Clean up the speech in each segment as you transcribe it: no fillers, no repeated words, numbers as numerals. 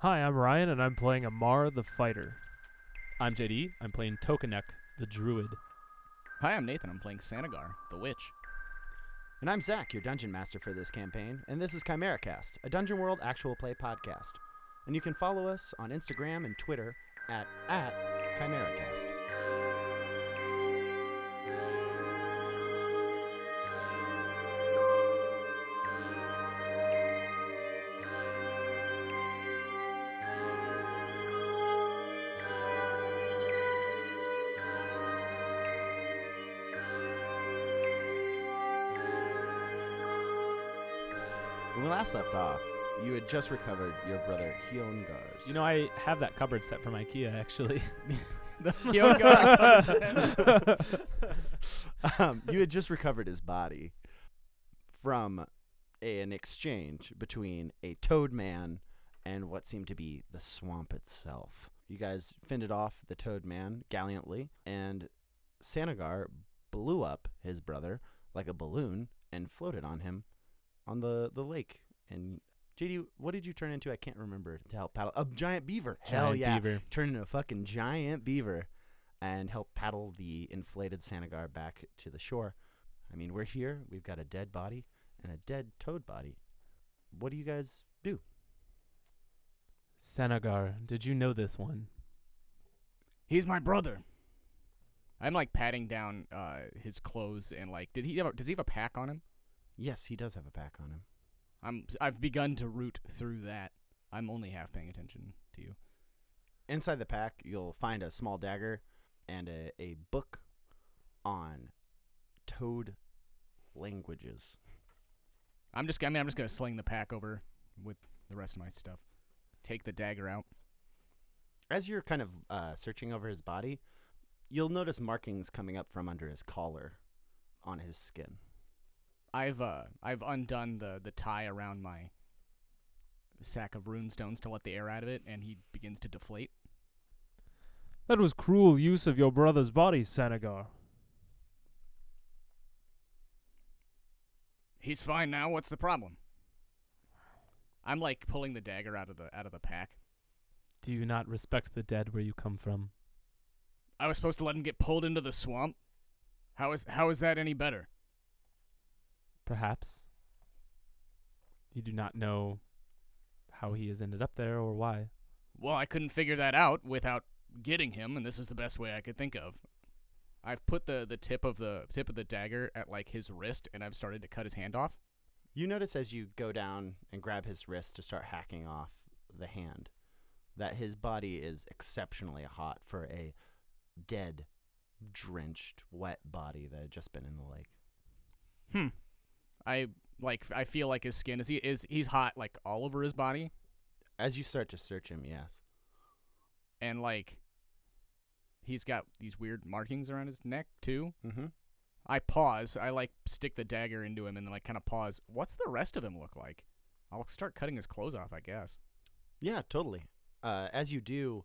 Hi, I'm Ryan, and I'm playing Amar the Fighter. I'm JD. I'm playing Tokanek the Druid. Hi, I'm Nathan. I'm playing Sanagar the Witch. And I'm Zach, your Dungeon Master for this campaign, and this is ChimeraCast, a Dungeon World actual play podcast. And you can follow us on Instagram and Twitter at ChimeraCast. Left off, you had just recovered your brother Hyongar's. You know, I have that cupboard set from IKEA, actually. Hyongar's you had just recovered his body from an exchange between a toad man and what seemed to be the swamp itself. You guys fended off the toad man gallantly, and Sanagar blew up his brother like a balloon and floated on him on the lake. And JD, what did you turn into? I can't remember. To help paddle a giant beaver. Hell yeah, turned into a fucking giant beaver, and help paddle the inflated Sanagar back to the shore. I mean, we're here. We've got a dead body and a dead toad body. What do you guys do? Sanagar, did you know this one? He's my brother. I'm like patting down his clothes and like, does he have a pack on him? Yes, he does have a pack on him. I've begun to root through that. I'm only half paying attention to you. Inside the pack, you'll find a small dagger and a book on toad languages. I'm just going to sling the pack over with the rest of my stuff. Take the dagger out. As you're kind of searching over his body, you'll notice markings coming up from under his collar on his skin. I've undone the tie around my sack of runestones to let the air out of it, and he begins to deflate. That was cruel use of your brother's body, Sanagar. He's fine now. What's the problem? I'm like pulling the dagger out of the pack. Do you not respect the dead where you come from? I was supposed to let him get pulled into the swamp. How is that any better? Perhaps. You do not know how he has ended up there or why. Well, I couldn't figure that out without getting him, and this was the best way I could think of. I've put the tip of the dagger at like his wrist, and I've started to cut his hand off. You notice as you go down and grab his wrist to start hacking off the hand that his body is exceptionally hot for a dead, drenched, wet body that had just been in the lake. I feel like his skin he's hot like all over his body. As you start to search him, yes. And like he's got these weird markings around his neck too. Mm-hmm. I pause. I like stick the dagger into him and then like kind of pause. What's the rest of him look like? I'll start cutting his clothes off, I guess. Yeah, totally. As you do,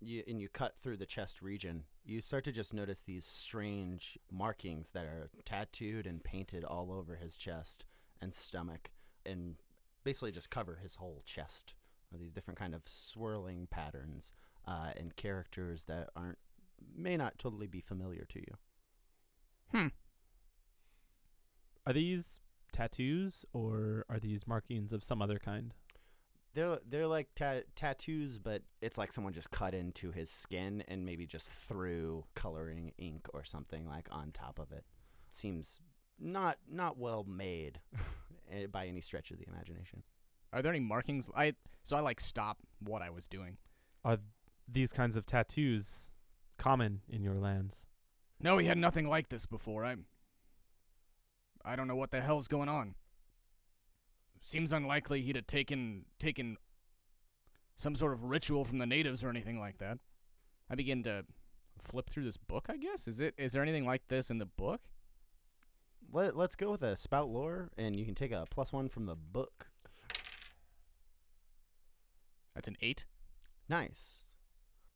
you cut through the chest region, you start to just notice these strange markings that are tattooed and painted all over his chest and stomach, and basically just cover his whole chest. These different kind of swirling patterns and characters that may not totally be familiar to you. Are these tattoos or are these markings of some other kind? They're like tattoos, but it's like someone just cut into his skin and maybe just threw coloring ink or something like on top of it. Seems not well made by any stretch of the imagination. Are there any markings? So I like stop what I was doing. Are these kinds of tattoos common in your lands? No, we had nothing like this before. I don't know what the hell's going on. Seems unlikely he'd have taken some sort of ritual from the natives or anything like that. I begin to flip through this book, I guess. Is there anything like this in the book? Let's go with a spout lore, and you can take a +1 from the book. That's an 8. Nice.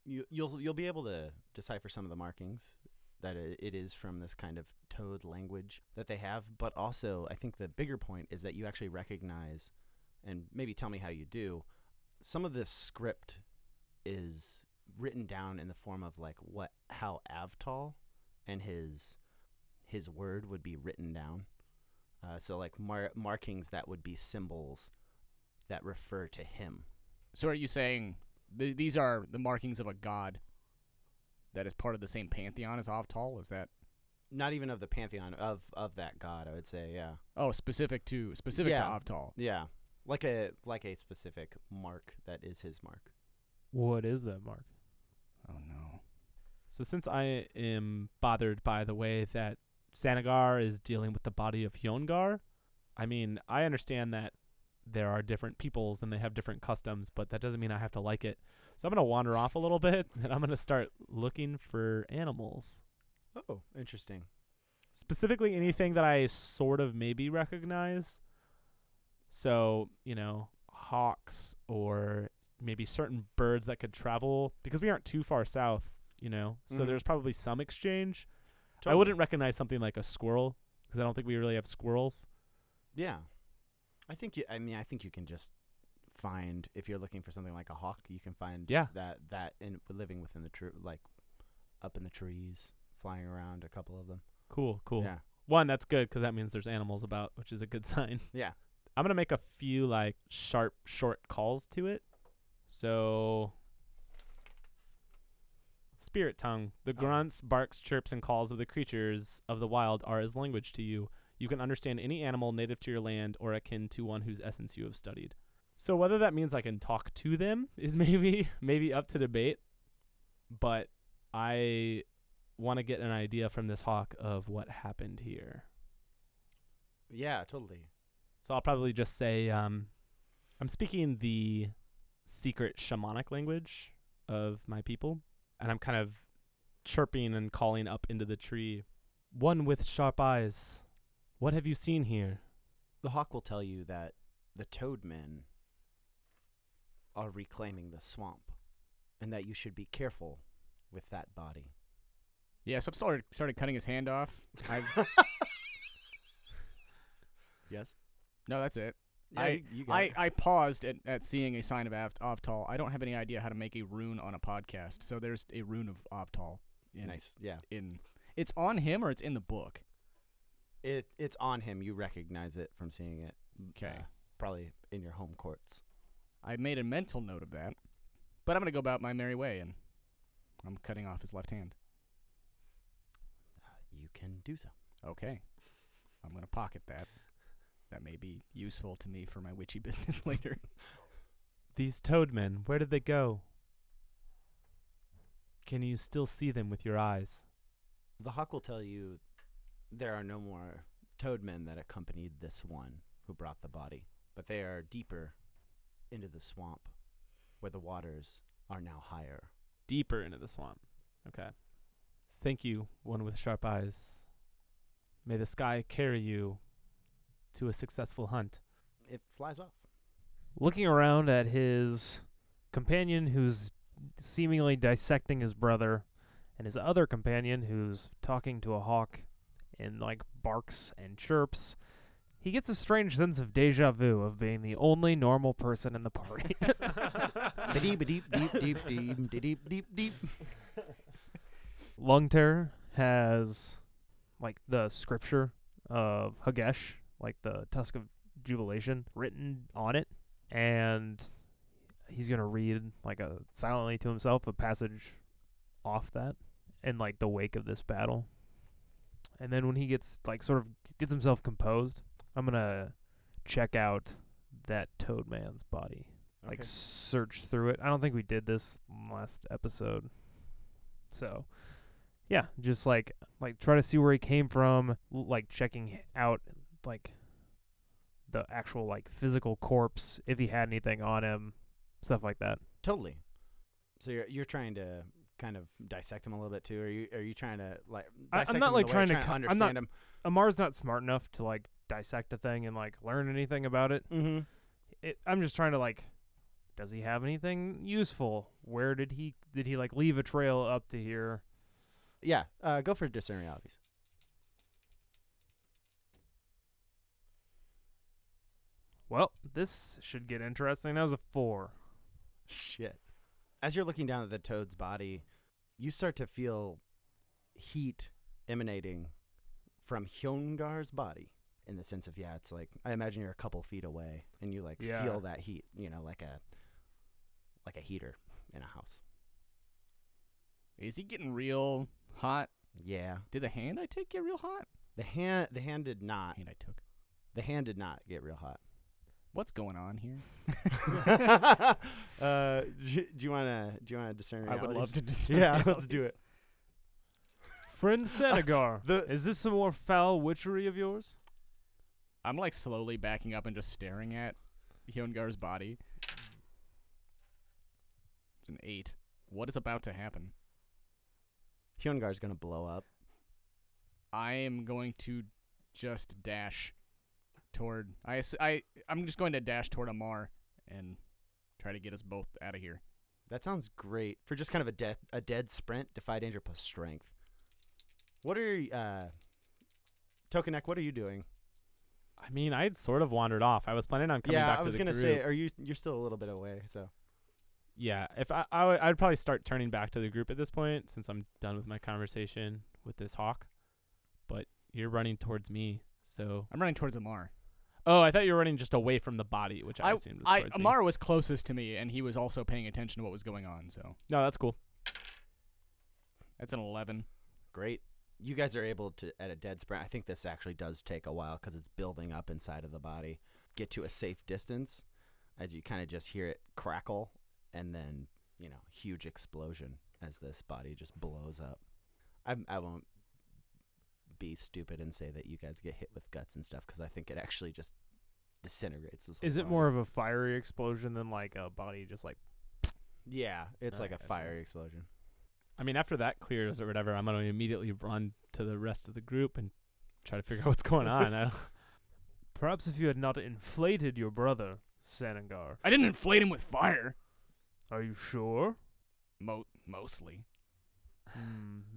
You'll be able to decipher some of the markings that it is from this kind of toad language that they have. But also, I think the bigger point is that you actually recognize, and maybe tell me how you do, some of this script is written down in the form of like how Avtal and his word would be written down. So like markings that would be symbols that refer to him. So are you saying these are the markings of a god that is part of the same pantheon as Avtal? Is that? Not even of the pantheon, of that god, I would say, yeah. Oh, specific to Avtal. Yeah, like a specific mark that is his mark. What is that mark? Oh, no. So since I am bothered by the way that Sanagar is dealing with the body of Hyongar, I mean, I understand that there are different peoples and they have different customs, but that doesn't mean I have to like it. So I'm going to wander off a little bit, and I'm going to start looking for animals. Oh, interesting. Specifically anything that I sort of maybe recognize. So, you know, hawks or maybe certain birds that could travel, because we aren't too far south, you know, so there's probably some exchange. Totally. I wouldn't recognize something like a squirrel because I don't think we really have squirrels. Yeah. I think you can just find, if you're looking for something like a hawk, you can find that in living within the tree, like up in the trees, flying around, a couple of them. Cool. Yeah. One, that's good because that means there's animals about, which is a good sign. Yeah. I'm going to make a few like sharp, short calls to it. So, Spirit Tongue. The grunts, barks, chirps, and calls of the creatures of the wild are as language to you. You can understand any animal native to your land or akin to one whose essence you have studied. So whether that means I can talk to them is maybe up to debate, but I want to get an idea from this hawk of what happened here. Yeah, totally. So I'll probably just say, I'm speaking the secret shamanic language of my people, and I'm kind of chirping and calling up into the tree. One with sharp eyes, what have you seen here? The hawk will tell you that the toadmen are reclaiming the swamp, and that you should be careful with that body. Yeah, so I've started cutting his hand off. Yes? No, that's it. Yeah, I paused at seeing a sign of Avtal. I don't have any idea how to make a rune on a podcast, so there's a rune of Avtal. Nice, yeah. It's on him or it's in the book? It's on him. You recognize it from seeing it. Okay. Probably in your home courts. I made a mental note of that, but I'm going to go about my merry way, and I'm cutting off his left hand. You can do so. Okay. I'm going to pocket that. That may be useful to me for my witchy business later. These toadmen, where did they go? Can you still see them with your eyes? The hawk will tell you there are no more toadmen that accompanied this one who brought the body, but they are deeper into the swamp where the waters are now higher. Deeper into the swamp. Okay. Thank you, one with sharp eyes. May the sky carry you to a successful hunt. It flies off. Looking around at his companion who's seemingly dissecting his brother and his other companion who's talking to a hawk and like barks and chirps, he gets a strange sense of deja vu of being the only normal person in the party. deep. Lung-tier has, like, the scripture of Hagesh, like the Tusk of Jubilation, written on it. And he's going to read, like, silently to himself a passage off that in, like, the wake of this battle. And then when he gets, like, sort of gets himself composed, I'm going to check out that Toad Man's body. Okay. Like, search through it. I don't think we did this last episode. So... yeah, just like try to see where he came from, like checking out like the actual like physical corpse, if he had anything on him, stuff like that. Totally. So you're trying to kind of dissect him a little bit too. Are you trying to like? I'm not like trying to understand him. Amar's not smart enough to like dissect a thing and like learn anything about it. Mm-hmm. I'm just trying to like. Does he have anything useful? Where did he like leave a trail up to here? Yeah, go for discern realities. Well, this should get interesting. That was a 4. Shit. As you're looking down at the toad's body, you start to feel heat emanating from Hyongar's body, in the sense of, yeah, it's like, I imagine you're a couple feet away, and you, like, feel that heat, you know, like a heater in a house. Is he getting real hot? Yeah. Did the hand I took get real hot? The hand did not. The hand I took. The hand did not get real hot. What's going on here? Do you wanna discern realities? I would love to discern. Yeah, realities. Let's do it. Friend Sanagar, is this some more foul witchery of yours? I'm like slowly backing up and just staring at Hyongar's body. It's an 8. What is about to happen? Hyongar's going to blow up. I am going to just dash toward... I'm just going to dash toward Amar and try to get us both out of here. That sounds great. For just kind of a dead sprint, defy danger plus strength. What are you... Tokanek, what are you doing? I mean, I had sort of wandered off. I was planning on coming back to the group. Yeah, I was going to say, you're still a little bit away, so... Yeah, if I'd probably start turning back to the group at this point, since I'm done with my conversation with this hawk. But you're running towards me, so I'm running towards Amar. Oh, I thought you were running just away from the body, which I assumed was towards me. Amar was closest to me, and he was also paying attention to what was going on. So no, that's cool. That's an 11. Great. You guys are able to, at a dead sprint. I think this actually does take a while because it's building up inside of the body. Get to a safe distance, as you kind of just hear it crackle. And then, you know, huge explosion as this body just blows up. I won't be stupid and say that you guys get hit with guts and stuff, because I think it actually just disintegrates. Is it more of a fiery explosion than like a body just like... Yeah, it's like a fiery explosion. I mean, after that clears or whatever, I'm going to immediately run to the rest of the group and try to figure out what's going on. Perhaps if you had not inflated your brother, Sanagar. I didn't inflate him with fire. Are you sure? Mostly.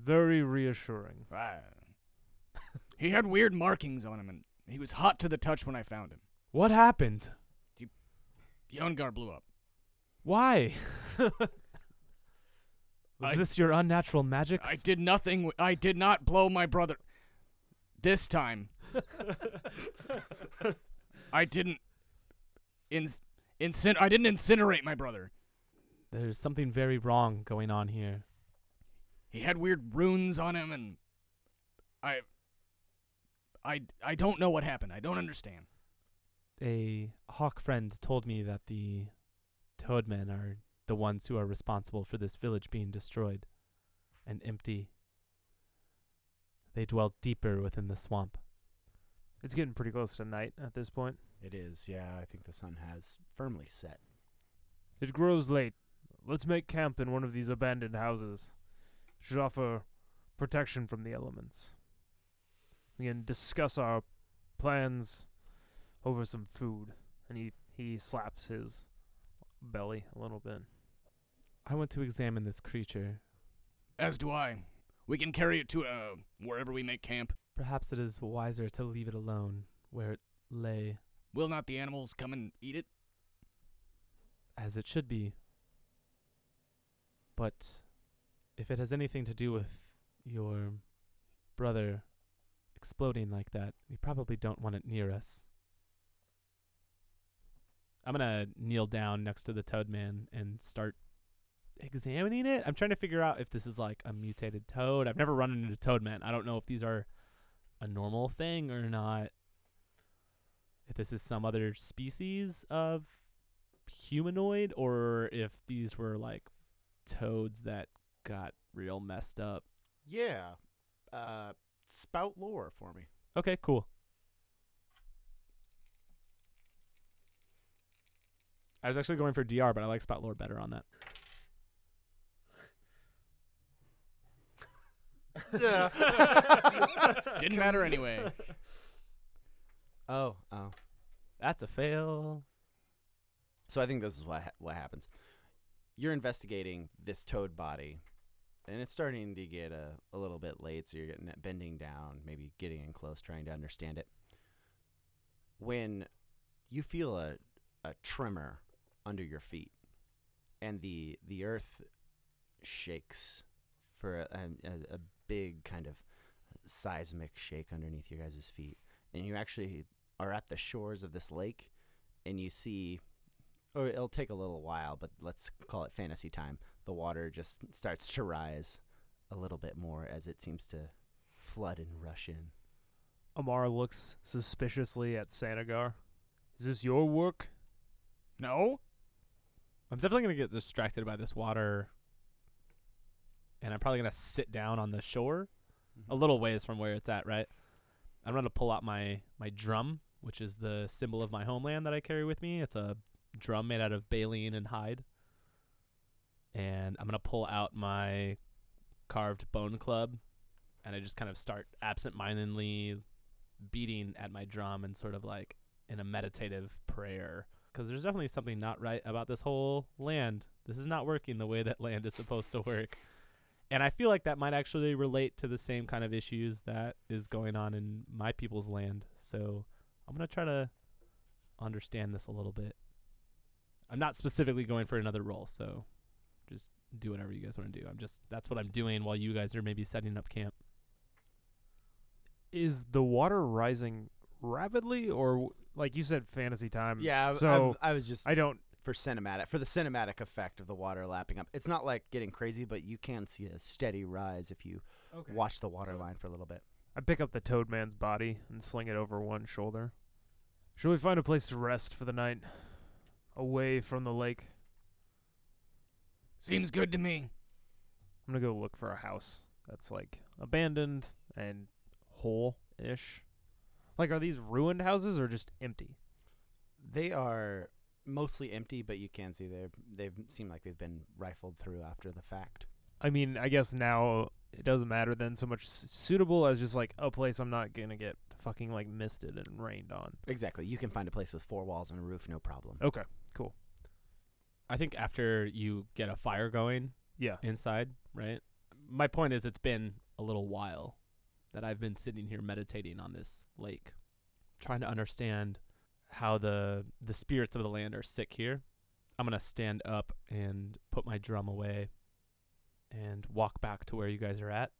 Very reassuring. He had weird markings on him, and he was hot to the touch when I found him. What happened? Hyongar blew up. Why? Was this your unnatural magics? I did nothing. I did not blow my brother. This time. I didn't. I didn't incinerate my brother. There's something very wrong going on here. He had weird runes on him, and I don't know what happened. I don't understand. A hawk friend told me that the Toadmen are the ones who are responsible for this village being destroyed and empty. They dwell deeper within the swamp. It's getting pretty close to night at this point. It is, yeah. I think the sun has firmly set. It grows late. Let's make camp in one of these abandoned houses. It should offer protection from the elements. We can discuss our plans over some food. And he slaps his belly a little bit. I want to examine this creature. As do I. We can carry it to wherever we make camp. Perhaps it is wiser to leave it alone where it lay. Will not the animals come and eat it? As it should be. But if it has anything to do with your brother exploding like that, we probably don't want it near us. I'm going to kneel down next to the Toadman and start examining it. I'm trying to figure out if this is like a mutated toad. I've never run into Toadman. I don't know if these are a normal thing or not. If this is some other species of humanoid, or if these were like toads that got real messed up. Yeah. Spout lore for me. Okay, cool. I was actually going for DR, but I like spout lore better on that. Didn't matter anyway. Oh. That's a fail. So I think this is what happens. You're investigating this toad body, and it's starting to get a little bit late, so you're bending down, maybe getting in close, trying to understand it. When you feel a tremor under your feet, and the earth shakes for a big kind of seismic shake underneath your guys' feet. And you actually are at the shores of this lake, and you see, or it'll take a little while, but let's call it fantasy time. The water just starts to rise a little bit more as it seems to flood and rush in. Amar looks suspiciously at Sanagar. Is this your work? No. I'm definitely going to get distracted by this water, and I'm probably going to sit down on the shore a little ways from where it's at, right? I'm going to pull out my drum, which is the symbol of my homeland that I carry with me. It's a drum made out of baleen and hide. And I'm going to pull out my carved bone club, and I just kind of start absentmindedly beating at my drum and sort of like in a meditative prayer. Because there's definitely something not right about this whole land. This is not working the way that land is supposed to work. And I feel like that might actually relate to the same kind of issues that is going on in my people's land. So I'm going to try to understand this a little bit. I'm not specifically going for another role, so just do whatever you guys want to do. That's what I'm doing while you guys are maybe setting up camp. Is the water rising rapidly, or like you said, fantasy time? Yeah, so I was just... For the cinematic effect of the water lapping up. It's not like getting crazy, but you can see a steady rise if you watch the water line for a little bit. I pick up the Toad Man's body and sling it over one shoulder. Should we find a place to rest for the night? Away from the lake? Seems good to me. I'm going to go look for a house that's like abandoned and whole-ish. Like, are these ruined houses or just empty? They are... mostly empty, but you can see they've seemed like they've been rifled through after the fact. I mean, I guess now it doesn't matter then so much suitable as just like a place I'm not going to get fucking like misted and rained on. Exactly. You can find a place with four walls and a roof, no problem. Okay, cool. I think after you get a fire going inside, right? My point is it's been a little while that I've been sitting here meditating on this lake, trying to understand how the spirits of the land are sick here. I'm going to stand up and put my drum away and walk back to where you guys are at.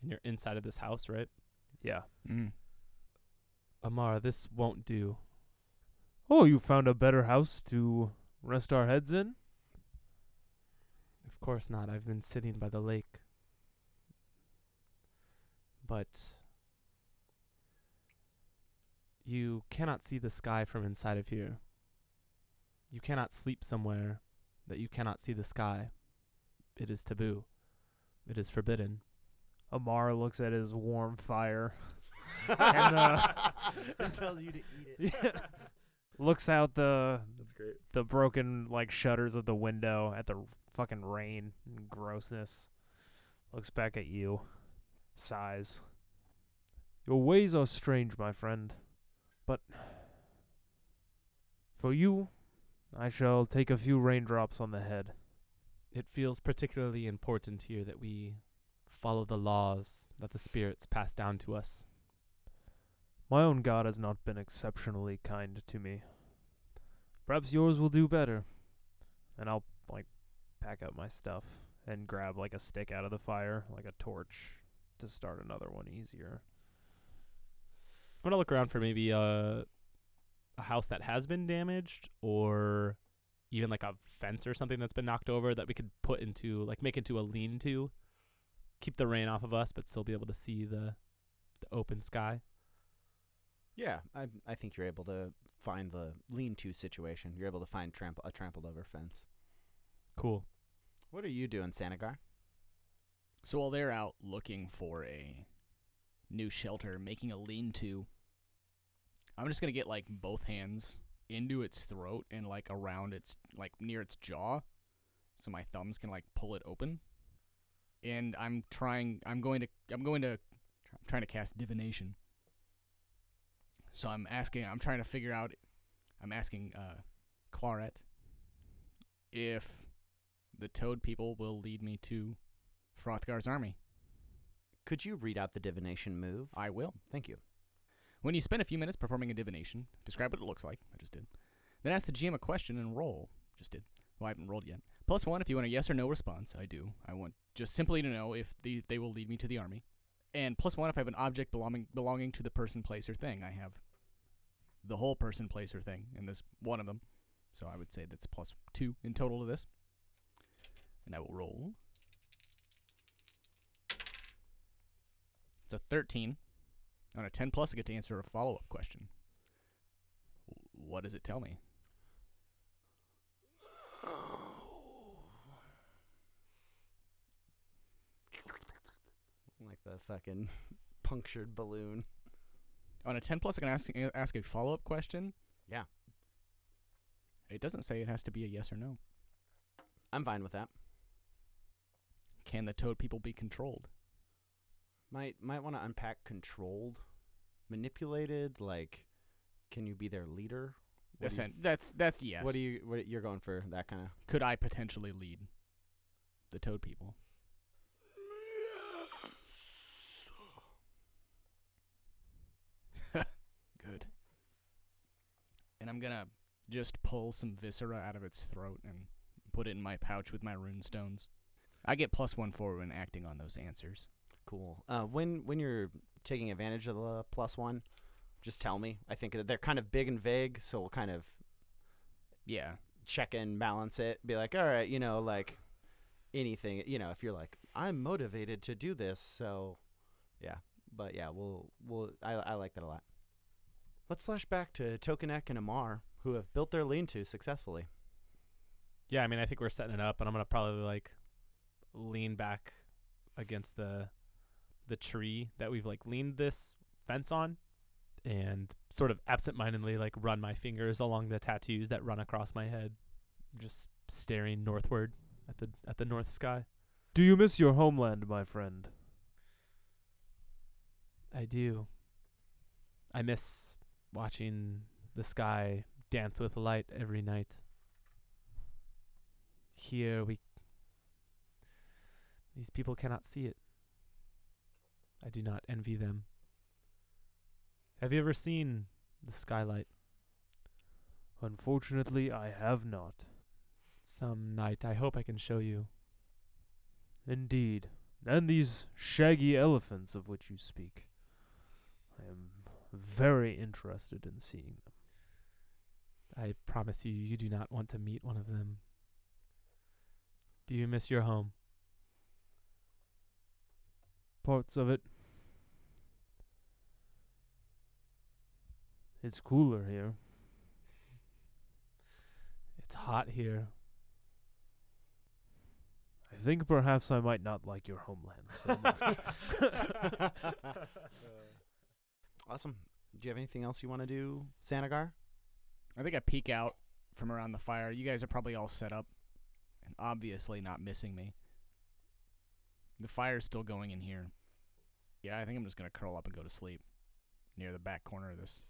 And you're inside of this house, right? Yeah. Mm. Amar, this won't do. Oh, you found a better house to rest our heads in? Of course not. I've been sitting by the lake. But... you cannot see the sky from inside of here. You cannot sleep somewhere that you cannot see the sky. It is taboo. It is forbidden. Amar looks at his warm fire and tells you to eat it. Yeah, looks out the broken like shutters of the window at the fucking rain and grossness. Looks back at you. Sighs. Your ways are strange, my friend. But for you, I shall take a few raindrops on the head. It feels particularly important here that we follow the laws that the spirits pass down to us. My own god has not been exceptionally kind to me. Perhaps yours will do better. And I'll, like, pack up my stuff and grab, like, a stick out of the fire, like a torch, to start another one easier. I'm going to look around for maybe a house that has been damaged, or even like a fence or something that's been knocked over that we could put into, like, make into a lean-to, keep the rain off of us, but still be able to see the open sky. Yeah, I think you're able to find the lean-to situation. You're able to find a trampled-over fence. Cool. What are you doing, Sanagar? So while they're out looking for a new shelter, making a lean-to, I'm just gonna get like both hands into its throat and like around its, like, near its jaw, so my thumbs can like pull it open. And I'm trying to cast divination. So I'm asking Claret if the Toad people will lead me to Frothgar's army. Could you read out the divination move? I will. Thank you. When you spend a few minutes performing a divination, describe what it looks like. I just did. Then ask the GM a question and roll. Just did. Well, I haven't rolled yet. Plus one if you want a yes or no response. I do. I want just simply to know if they will lead me to the army. And plus one if I have an object belonging to the person, place, or thing. I have the whole person, place, or thing in this one of them. So I would say that's plus two in total to this. And I will roll. It's a 13. On a 10 plus, I get to answer a follow-up question. What does it tell me? Like the fucking punctured balloon. On a 10 plus, I can ask a follow-up question? Yeah. It doesn't say it has to be a yes or no. I'm fine with that. Can the toad people be controlled? Might want to unpack controlled, manipulated. Like, can you be their leader? That's yes. What you're going for? That kind of. Could I potentially lead the toad people? Yes. Good. And I'm gonna just pull some viscera out of its throat and put it in my pouch with my runestones. I get plus 1 4 when acting on those answers. Cool. When you're taking advantage of the plus one, just tell me. I think that they're kind of big and vague, so we'll kind of check in, balance it, be like, all right, like anything, if you're like, I'm motivated to do this, so yeah. But yeah, we'll I like that a lot. Let's flash back to Tokanek and Amar, who have built their lean-to successfully. Yeah, I mean, I think we're setting it up, and I'm gonna probably lean back against the tree that we've leaned this fence on, and sort of absentmindedly run my fingers along the tattoos that run across my head, just staring northward at the north sky. Do you miss your homeland, my friend? I do. I miss watching the sky dance with light every night. Here these people cannot see it. I do not envy them. Have you ever seen the skylight? Unfortunately, I have not. Some night, I hope I can show you. Indeed. And these shaggy elephants of which you speak. I am very interested in seeing them. I promise you, you do not want to meet one of them. Do you miss your home? Parts of it. It's cooler here. It's hot here. I think perhaps I might not like your homeland so much. Awesome. Do you have anything else you want to do, Sanagar? I think I peek out from around the fire. You guys are probably all set up and obviously not missing me. The fire's still going in here. Yeah, I think I'm just going to curl up and go to sleep near the back corner of this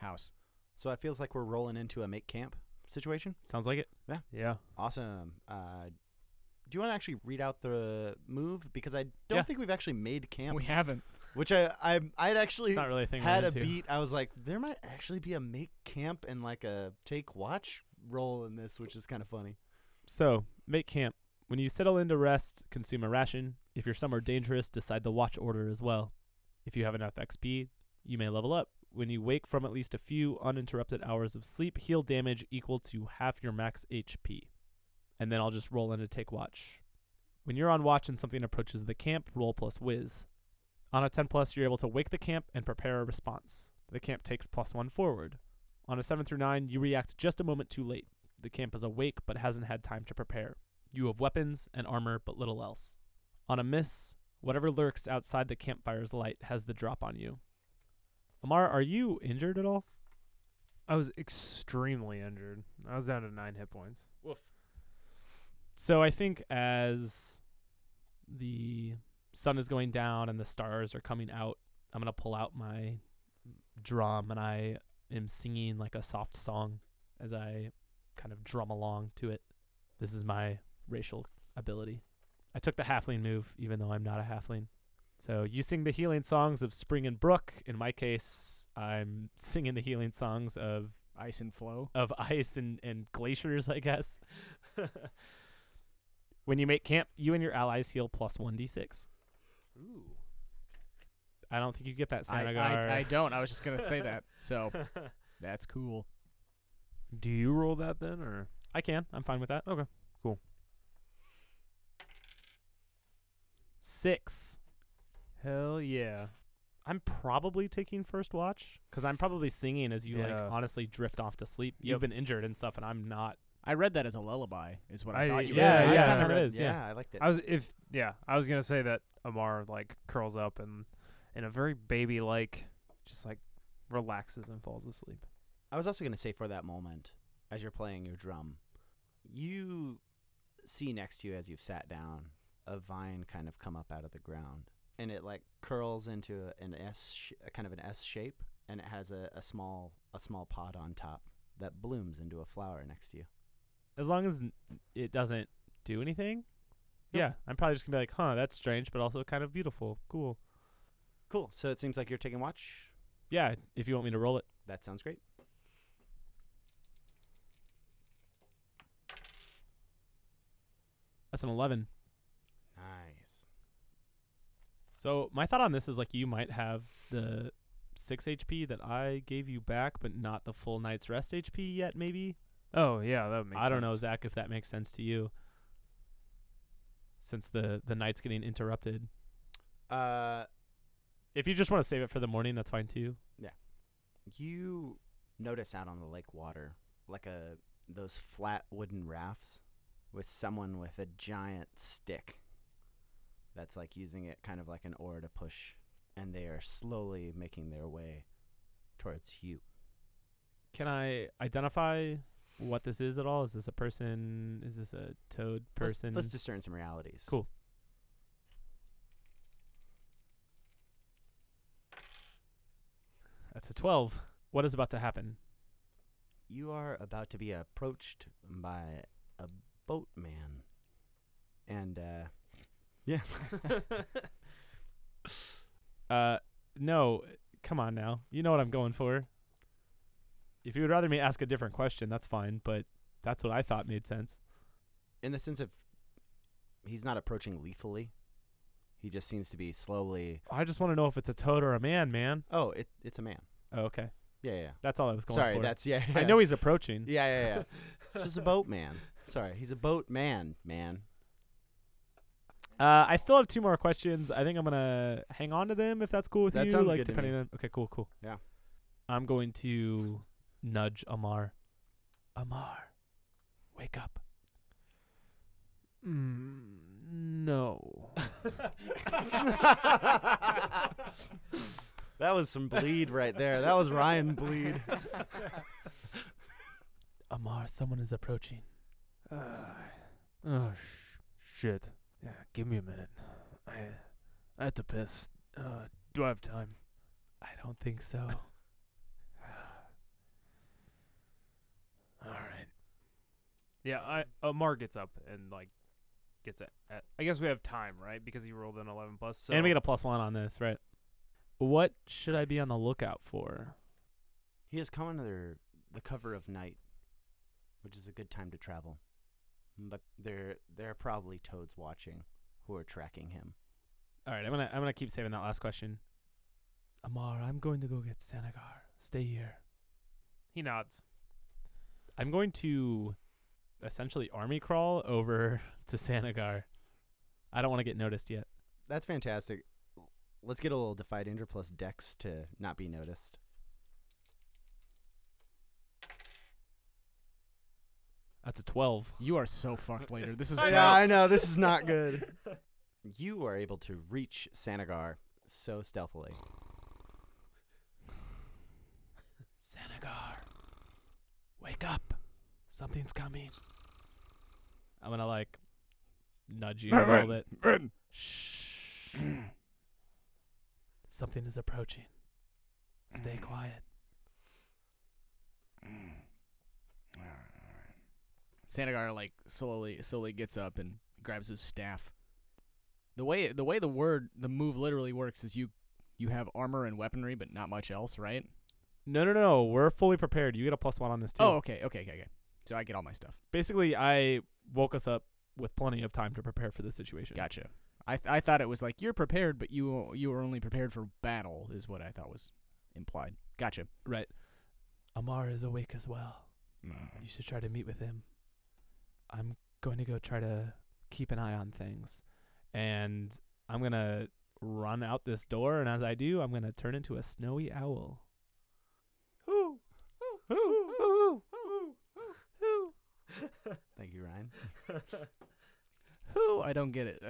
house. So it feels like we're rolling into a make camp situation? Sounds like it. Yeah. Yeah. Awesome. Do you want to actually read out the move? Because I don't think we've actually made camp. We haven't. Which I'd actually not really had a beat. I was like, there might actually be a make camp and a take watch roll in this, which is kind of funny. So make camp. When you settle in to rest, consume a ration. If you're somewhere dangerous, decide the watch order as well. If you have enough XP, you may level up. When you wake from at least a few uninterrupted hours of sleep, heal damage equal to half your max HP. And then I'll just roll into take watch. When you're on watch and something approaches the camp, roll plus whiz. On a 10 plus, you're able to wake the camp and prepare a response. The camp takes plus 1 forward. On a 7 through 9, you react just a moment too late. The camp is awake but hasn't had time to prepare. You have weapons and armor, but little else. On a miss, whatever lurks outside the campfire's light has the drop on you. Amar, are you injured at all? I was extremely injured. I was down to 9 hit points. Woof. So I think as the sun is going down and the stars are coming out, I'm going to pull out my drum, and I am singing a soft song as I kind of drum along to it. This is my racial ability. I took the halfling move, even though I'm not a halfling. So you sing the healing songs of spring and brook. In my case, I'm singing the healing songs of ice and flow, of ice and glaciers, I guess. When you make camp, you and your allies heal plus 1d6. Ooh. I don't think you get that, Sanagar. I don't. I was just going to say that. So that's cool. Do you roll that then? Or I can. I'm fine with that. Okay. Cool. 6. Hell yeah. I'm probably taking first watch because I'm probably singing as you like honestly drift off to sleep. Yep. You've been injured and stuff, and I'm not. I read that as a lullaby, is what I thought you were. Yeah, yeah, I heard it is. Yeah, I liked it. I was gonna say that Amar like curls up and in a very baby like just like relaxes and falls asleep. I was also gonna say for that moment, as you're playing your drum, you see next to you as you've sat down a vine kind of come up out of the ground. And it like curls into an S, kind of an S shape, and it has a small pod on top that blooms into a flower next to you. As long as it doesn't do anything, nope. Yeah, I'm probably just gonna be like, huh, that's strange, but also kind of beautiful, cool. Cool. So it seems like you're taking watch. Yeah, if you want me to roll it, that sounds great. 11. Nice. So my thought on this is like you might have the 6 HP that I gave you back, but not the full night's rest HP yet, maybe? Oh, yeah, that would make sense. I don't know, Zach, if that makes sense to you, since the night's getting interrupted. If you just want to save it for the morning, that's fine too. Yeah. You notice out on the lake water, like those flat wooden rafts with someone with a giant stick. That's like using it kind of like an oar to push, and they are slowly making their way towards you. Can I identify what this is at all? Is this a person? Is this a toad person? Let's discern some realities. Cool. 12. What is about to happen? You are about to be approached by a boatman. And, yeah. No, come on now. You know what I'm going for. If you would rather me ask a different question, that's fine, but that's what I thought made sense. In the sense of he's not approaching lethally. He just seems to be slowly. I just want to know if it's a toad or a man. Oh, it's a man. Oh, okay. Yeah, yeah. That's all I was going for. Sorry, that's yeah. I know he's approaching. Yeah. It's just a boatman. Sorry, he's a boatman, man. I still have 2 more questions. I think I'm going to hang on to them if that's cool with you. That sounds good to me. Okay, cool. Yeah. I'm going to nudge Amar. Amar, wake up. No. That was some bleed right there. That was Ryan bleed. Amar, someone is approaching. Shit. Yeah, give me a minute. I have to piss. Do I have time? I don't think so. All right. Yeah, Amar gets up and like gets it. I guess we have time, right? Because you rolled an 11 plus. So. And we get a +1 on this, right? What should I be on the lookout for? He has come under the cover of night, which is a good time to travel. But there are probably toads watching who are tracking him. All right, I'm gonna keep saving that last question. Amar, I'm going to go get Sanagar. Stay here. He nods. I'm going to essentially army crawl over to Sanagar. I don't want to get noticed yet. That's fantastic. Let's get a little Defy Danger plus Dex to not be noticed. 12. You are so fucked later. This is I know. This is not good. You are able to reach Sanagar so stealthily. Sanagar, wake up. Something's coming. I'm going to, like, nudge you a little bit. Shh. Something is approaching. Stay quiet. Sanagar like slowly gets up and grabs his staff. The way the move literally works is you have armor and weaponry, but not much else, right? No. We're fully prepared. You get a +1 on this too. Oh, okay. So I get all my stuff. Basically, I woke us up with plenty of time to prepare for this situation. Gotcha. I thought it was like, you're prepared, but you were only prepared for battle, is what I thought was implied. Gotcha. Right. Amar is awake as well. You should try to meet with him. I'm going to go try to keep an eye on things. And I'm going to run out this door, and as I do, I'm going to turn into a snowy owl. Ooh. Ooh. Ooh. Ooh. Ooh. Ooh. Thank you, Ryan. Who? I don't get it.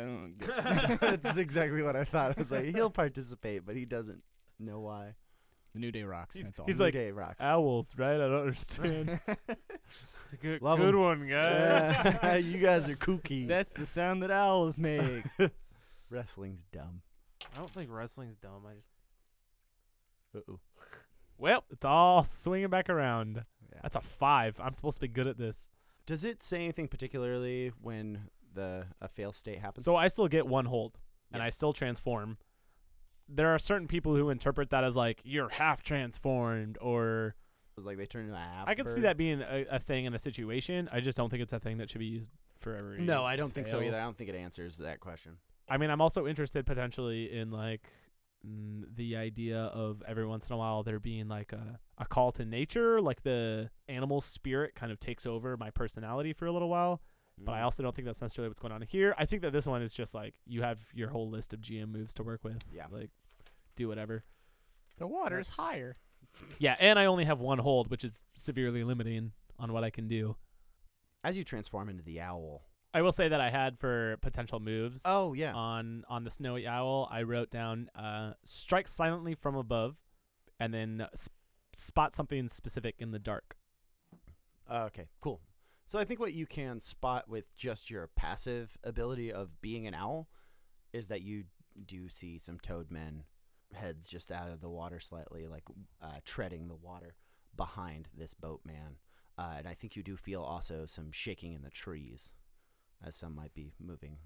That's exactly what I thought. I was like, he'll participate, but he doesn't know why. The New Day rocks. That's all. He's like, Day rocks. Owls, right? I don't understand. Good one, guys. Yeah. You guys are kooky. That's the sound that owls make. Wrestling's dumb. I don't think wrestling's dumb. I just. Uh-oh. Well, it's all swinging back around. Yeah. That's a 5. I'm supposed to be good at this. Does it say anything particularly when a fail state happens? So I still get one hold, and I still transform. There are certain people who interpret that as like, you're half transformed, or it was like they turn into a half. I can see that being a thing in a situation. I just don't think it's a thing that should be used for every. No, I don't think so either. I don't think it answers that question. I mean, I'm also interested potentially in like the idea of every once in a while there being like a call to nature, like the animal spirit kind of takes over my personality for a little while. But I also don't think that's necessarily what's going on here. I think that this one is just like you have your whole list of GM moves to work with. Yeah. Like, do whatever. The water's higher. Yeah, and I only have one hold, which is severely limiting on what I can do. As you transform into the owl. I will say that I had for potential moves. Oh, yeah. On the snowy owl, I wrote down strike silently from above and then spot something specific in the dark. Okay, cool. So I think what you can spot with just your passive ability of being an owl is that you do see some toadmen heads just out of the water slightly, like treading the water behind this boatman. And I think you do feel also some shaking in the trees as some might be moving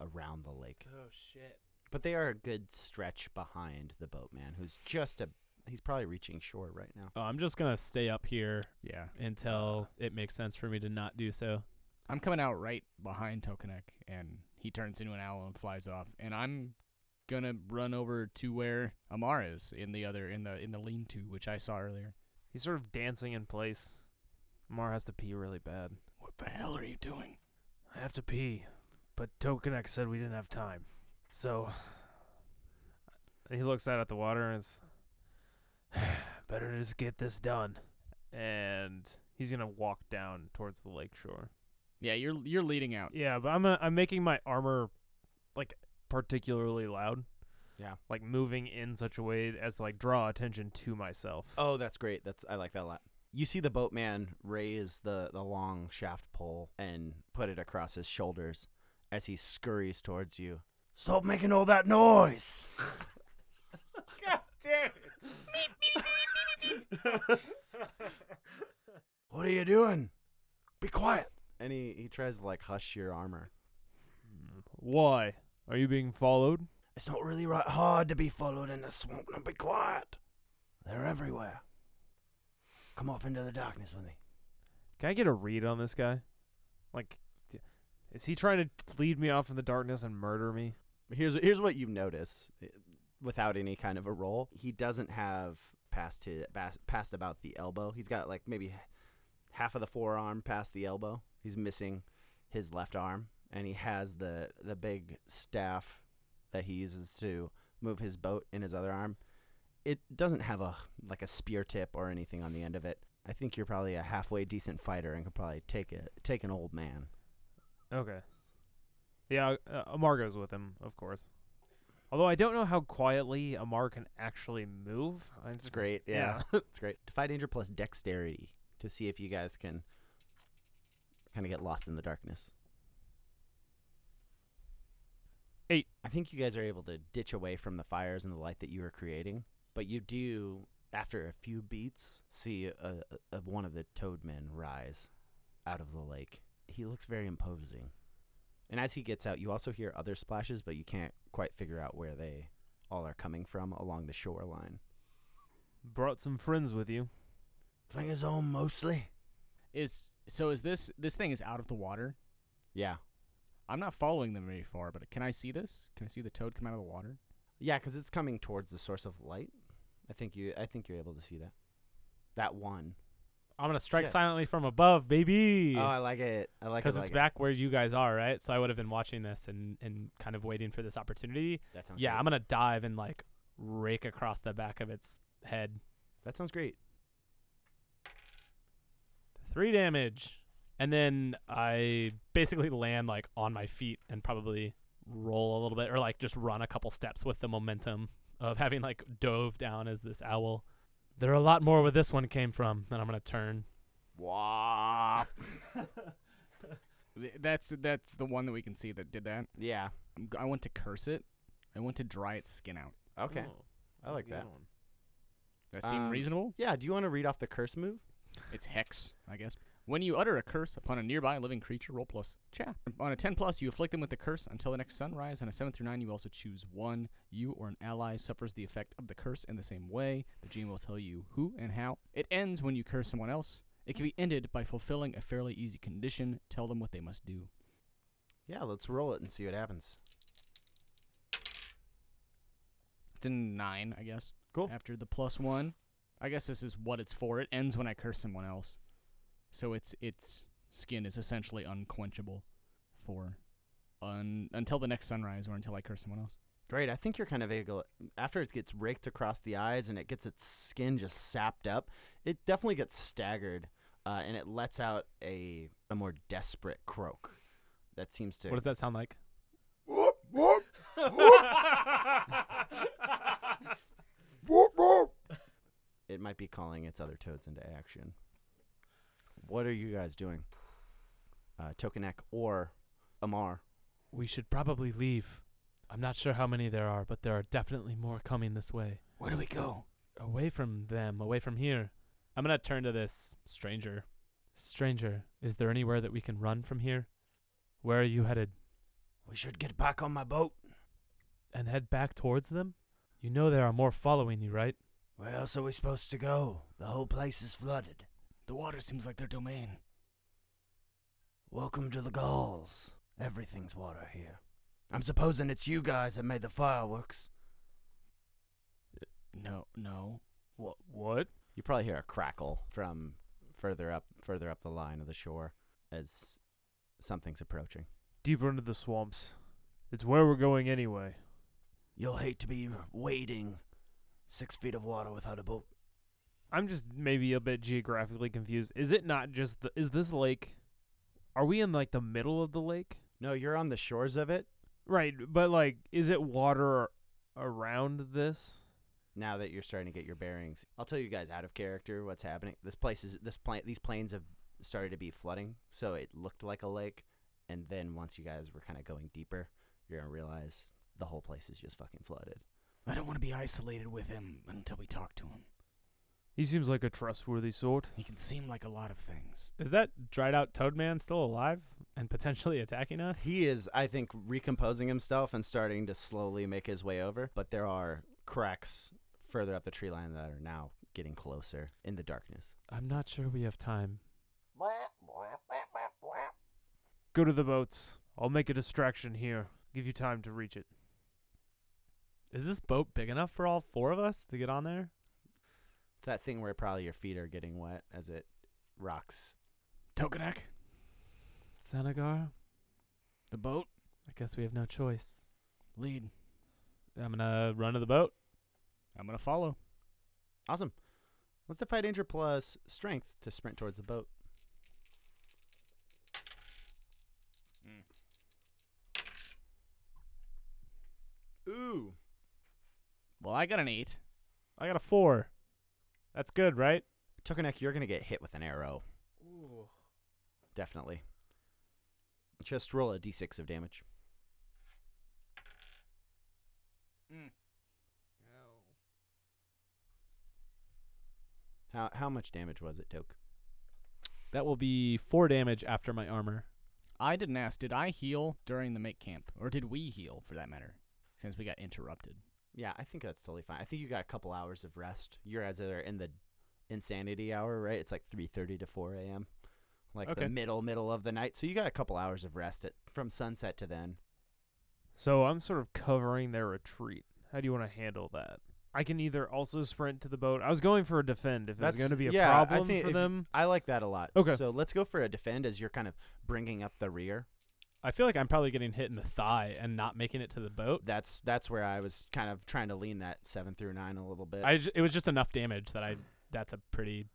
around the lake. Oh, shit. But they are a good stretch behind the boatman who's he's probably reaching shore right now. Oh, I'm just going to stay up here until it makes sense for me to not do so. I'm coming out right behind Tokanek, and he turns into an owl and flies off, and I'm going to run over to where Amar is in the lean-to, which I saw earlier. He's sort of dancing in place. Amar has to pee really bad. What the hell are you doing? I have to pee, but Tokanek said we didn't have time. So he looks out at the water, and it's... Better to just get this done. And he's going to walk down towards the lake shore. Yeah, you're leading out. Yeah, but I'm making my armor like particularly loud. Yeah. Like moving in such a way as to like draw attention to myself. Oh, that's great. I like that a lot. You see the boatman raise the long shaft pole and put it across his shoulders as he scurries towards you. Stop making all that noise. God damn it. What are you doing? Be quiet. And he tries to like hush your armor. Why? Are you being followed? It's not really hard to be followed in the swamp. Now be quiet. They're everywhere. Come off into the darkness with me. Can I get a read on this guy? Like, is he trying to lead me off in the darkness and murder me? Here's what you notice. Without any kind of a roll, he doesn't have past about the elbow. He's got like maybe half of the forearm past the elbow. He's missing his left arm, and he has the big staff that he uses to move his boat in his other arm. It doesn't have a spear tip or anything on the end of it. I think you're probably a halfway decent fighter and could probably take an old man. Okay. Yeah, Amar goes with him, of course. Although I don't know how quietly Amar can actually move. It's great, yeah. It's great. Defy danger plus dexterity to see if you guys can kind of get lost in the darkness. 8. I think you guys are able to ditch away from the fires and the light that you were creating, but you do, after a few beats, see one of the toadmen rise out of the lake. He looks very imposing. And as he gets out, you also hear other splashes, but you can't quite figure out where they all are coming from along the shoreline. Brought some friends with you. Clingers on mostly. Is this thing is out of the water? Yeah. I'm not following them very far, but can I see this? Can I see the toad come out of the water? Yeah, because it's coming towards the source of light. I think you're able to see that. That one. I'm gonna strike silently from above, baby. Oh, I like it. Because it's back where you guys are, right? So I would have been watching this and kind of waiting for this opportunity. That sounds great. I'm gonna dive and rake across the back of its head. That sounds great. 3 damage. And then I basically land on my feet and probably roll a little bit or just run a couple steps with the momentum of having dove down as this owl. There are a lot more where this one came from, and I'm going to turn. Wow. That's the one that we can see that did that? Yeah. I want to curse it. I want to dry its skin out. Okay. Oh, I like that. One. That seemed reasonable? Yeah. Do you want to read off the curse move? It's Hex, I guess. When you utter a curse upon a nearby living creature, roll plus. Cha. On a 10+, you afflict them with the curse until the next sunrise. On a 7 through 9, you also choose one. You or an ally suffers the effect of the curse in the same way. The GM will tell you who and how. It ends when you curse someone else. It can be ended by fulfilling a fairly easy condition. Tell them what they must do. Yeah, let's roll it and see what happens. It's a 9, I guess. Cool. After the +1, I guess this is what it's for. It ends when I curse someone else. So its skin is essentially unquenchable for until the next sunrise or until I curse someone else. Great. I think you're kind of able, after it gets raked across the eyes and it gets its skin just sapped up, it definitely gets staggered, and it lets out a more desperate croak. That seems to... What does that sound like? Whoop, whoop, whoop. Whoop, whoop. It might be calling its other toads into action. What are you guys doing? Tokanek or Amar? We should probably leave. I'm not sure how many there are, but there are definitely more coming this way. Where do we go? Away from them, away from here. I'm going to turn to this stranger. Stranger, is there anywhere that we can run from here? Where are you headed? We should get back on my boat. And head back towards them? You know there are more following you, right? Where else are we supposed to go? The whole place is flooded. The water seems like their domain. Welcome to the Gauls. Everything's water here. I'm supposing it's you guys that made the fireworks. No. What? You probably hear a crackle from further up the line of the shore as something's approaching. Deeper into the swamps. It's where we're going anyway. You'll hate to be wading 6 feet of water without a boat. I'm just maybe a bit geographically confused. Is it not just is this lake? Are we in the middle of the lake? No, you're on the shores of it. Right, but is it water around this? Now that you're starting to get your bearings, I'll tell you guys out of character what's happening. These plains have started to be flooding, so it looked like a lake, and then once you guys were kind of going deeper, you're gonna realize the whole place is just fucking flooded. I don't want to be isolated with him until we talk to him. He seems like a trustworthy sort. He can seem like a lot of things. Is that dried-out Toadman still alive and potentially attacking us? He is, I think, recomposing himself and starting to slowly make his way over. But there are cracks further up the tree line that are now getting closer in the darkness. I'm not sure we have time. Go to the boats. I'll make a distraction here. Give you time to reach it. Is this boat big enough for all 4 of us to get on there? It's that thing where probably your feet are getting wet as it rocks. Tokanek? Sanagar? The boat? I guess we have no choice. Lead. I'm going to run to the boat. I'm going to follow. Awesome. Let's defy danger plus strength to sprint towards the boat. Ooh. Well, I got an 8. I got a 4. That's good, right? Tokanek, you're going to get hit with an arrow. Ooh. Definitely. Just roll a d6 of damage. No. How much damage was it, Tok? That will be 4 damage after my armor. I didn't ask, did I heal during the make camp? Or did we heal, for that matter, since we got interrupted? Yeah, I think that's totally fine. I think you got a couple hours of rest. You guys are in the insanity hour, right? It's 3:30 to 4 a.m. like the middle of the night. So you got a couple hours of rest from sunset to then. So I'm sort of covering their retreat. How do you want to handle that? I can either also sprint to the boat. I was going for a defend if it's going to be a problem for them. I like that a lot. Okay. So let's go for a defend as you're kind of bringing up the rear. I feel like I'm probably getting hit in the thigh and not making it to the boat. That's where I was kind of trying to lean that 7 through 9 a little bit. It was just enough damage that that's a pretty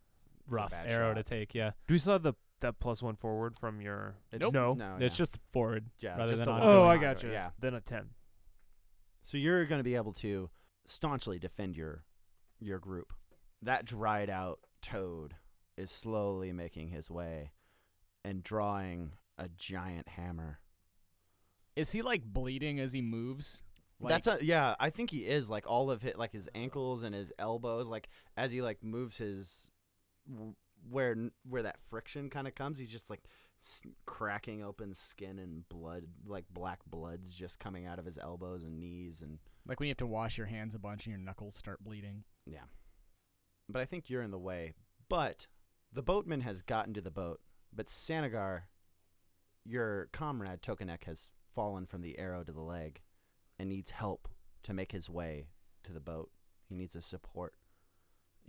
rough arrow to take, yeah. Do we still have that +1 forward from your... Nope. No. It's just forward rather than ongoing. Oh, I got you. Yeah. Then a 10. So you're going to be able to staunchly defend your group. That dried out toad is slowly making his way and drawing a giant hammer. Is he like bleeding as he moves? Like, I think he is. Like all of his, like his ankles and his elbows, like as he like moves his where that friction kind of comes, he's just like cracking open skin and blood, like black blood's just coming out of his elbows and knees, and like when you have to wash your hands a bunch and your knuckles start bleeding. Yeah, but I think you're in the way. But the boatman has gotten to the boat, but Sanagar, your comrade, Tokanek, has fallen from the arrow to the leg and needs help to make his way to the boat. He needs a support.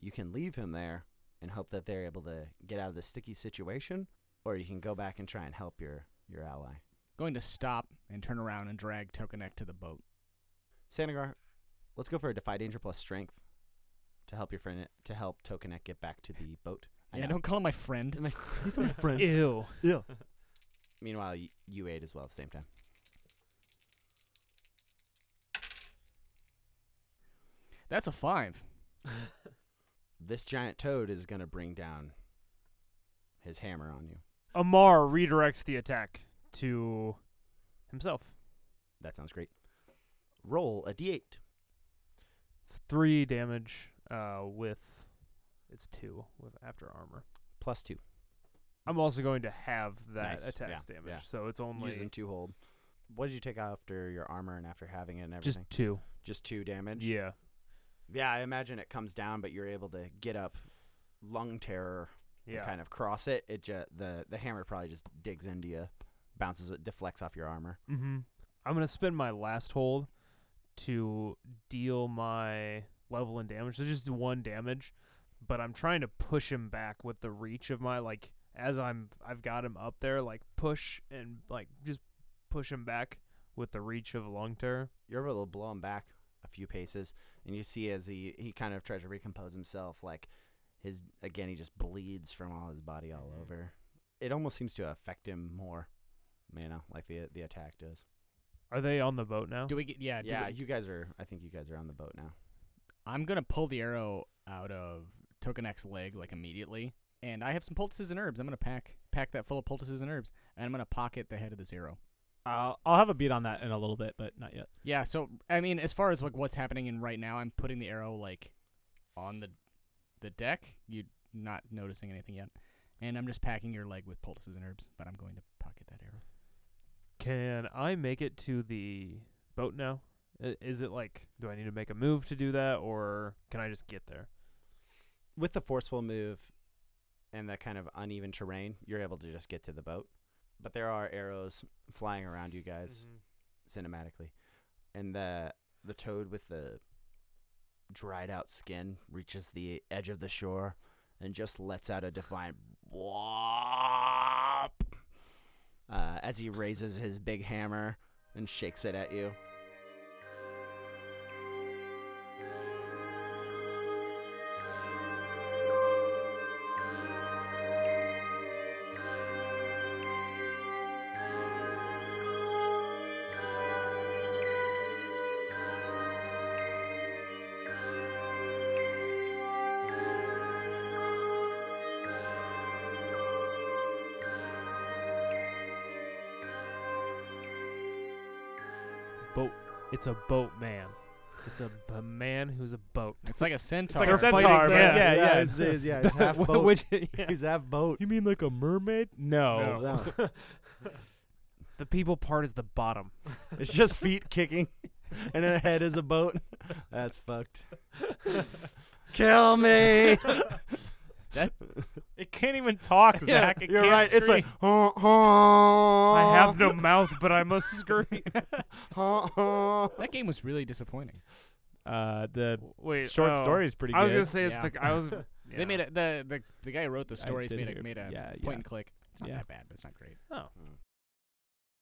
You can leave him there and hope that they're able to get out of the sticky situation, or you can go back and try and help your ally. Going to stop and turn around and drag Tokanek to the boat. Sanagar, let's go for a Defy Danger plus Strength to help your friend, to help Tokanek get back to the boat. Yeah, don't call him my friend. He's not my friend. Ew. Ew. Meanwhile, you ate as well at the same time. That's a 5. This giant toad is going to bring down his hammer on you. Amar redirects the attack to himself. That sounds great. Roll a d8. It's 3 damage it's 2 with after armor. Plus 2. I'm also going to have that attack damage, so it's only... Using 2 hold. What did you take after your armor and after having it and everything? Just 2. Just 2 damage? Yeah. Yeah, I imagine it comes down, but you're able to get up Lung-tier and kind of cross it. The hammer probably just digs into you, bounces it, deflects off your armor. Mm-hmm. I'm going to spend my last hold to deal my level and damage. So just 1 damage, but I'm trying to push him back with the reach of my, like... As I've got him up there, like push and like just push him back with the reach of Lung-tier. You're able to blow him back a few paces, and you see as he kind of tries to recompose himself, like he just bleeds from all his body all over. It almost seems to affect him more, like the attack does. Are they on the boat now? Do we get? Yeah, you guys are. I think you guys are on the boat now. I'm gonna pull the arrow out of Tokanek's leg like immediately. And I have some poultices and herbs. I'm going to pack that full of poultices and herbs, and I'm going to pocket the head of this arrow. I'll have a beat on that in a little bit, but not yet. Yeah, so, as far as, like, what's happening in right now, I'm putting the arrow, like, on the deck. You're not noticing anything yet. And I'm just packing your leg with poultices and herbs, but I'm going to pocket that arrow. Can I make it to the boat now? Is it, like, do I need to make a move to do that, or can I just get there? With the forceful move... and that kind of uneven terrain, you're able to just get to the boat. But there are arrows flying around you guys, cinematically. And the toad with the dried out skin reaches the edge of the shore and just lets out a defiant whoop as he raises his big hammer and shakes it at you. It's a boat man. It's a man who's a boat. It's like a centaur. It's like a centaur, man. Yeah. It's half boat. He's half boat. You mean like a mermaid? No. The people part is the bottom. It's just feet kicking, and the head is a boat. That's fucked. Kill me. That can't even talk, Zach. Yeah, you're right. Scream. It's like, oh, oh. I have no mouth, but I must scream. Oh, oh. That game was really disappointing. The short story is pretty good. I was gonna say it's the I was. Yeah. They made it, the guy who wrote the stories made a point and click. It's not that bad, but it's not great. Oh,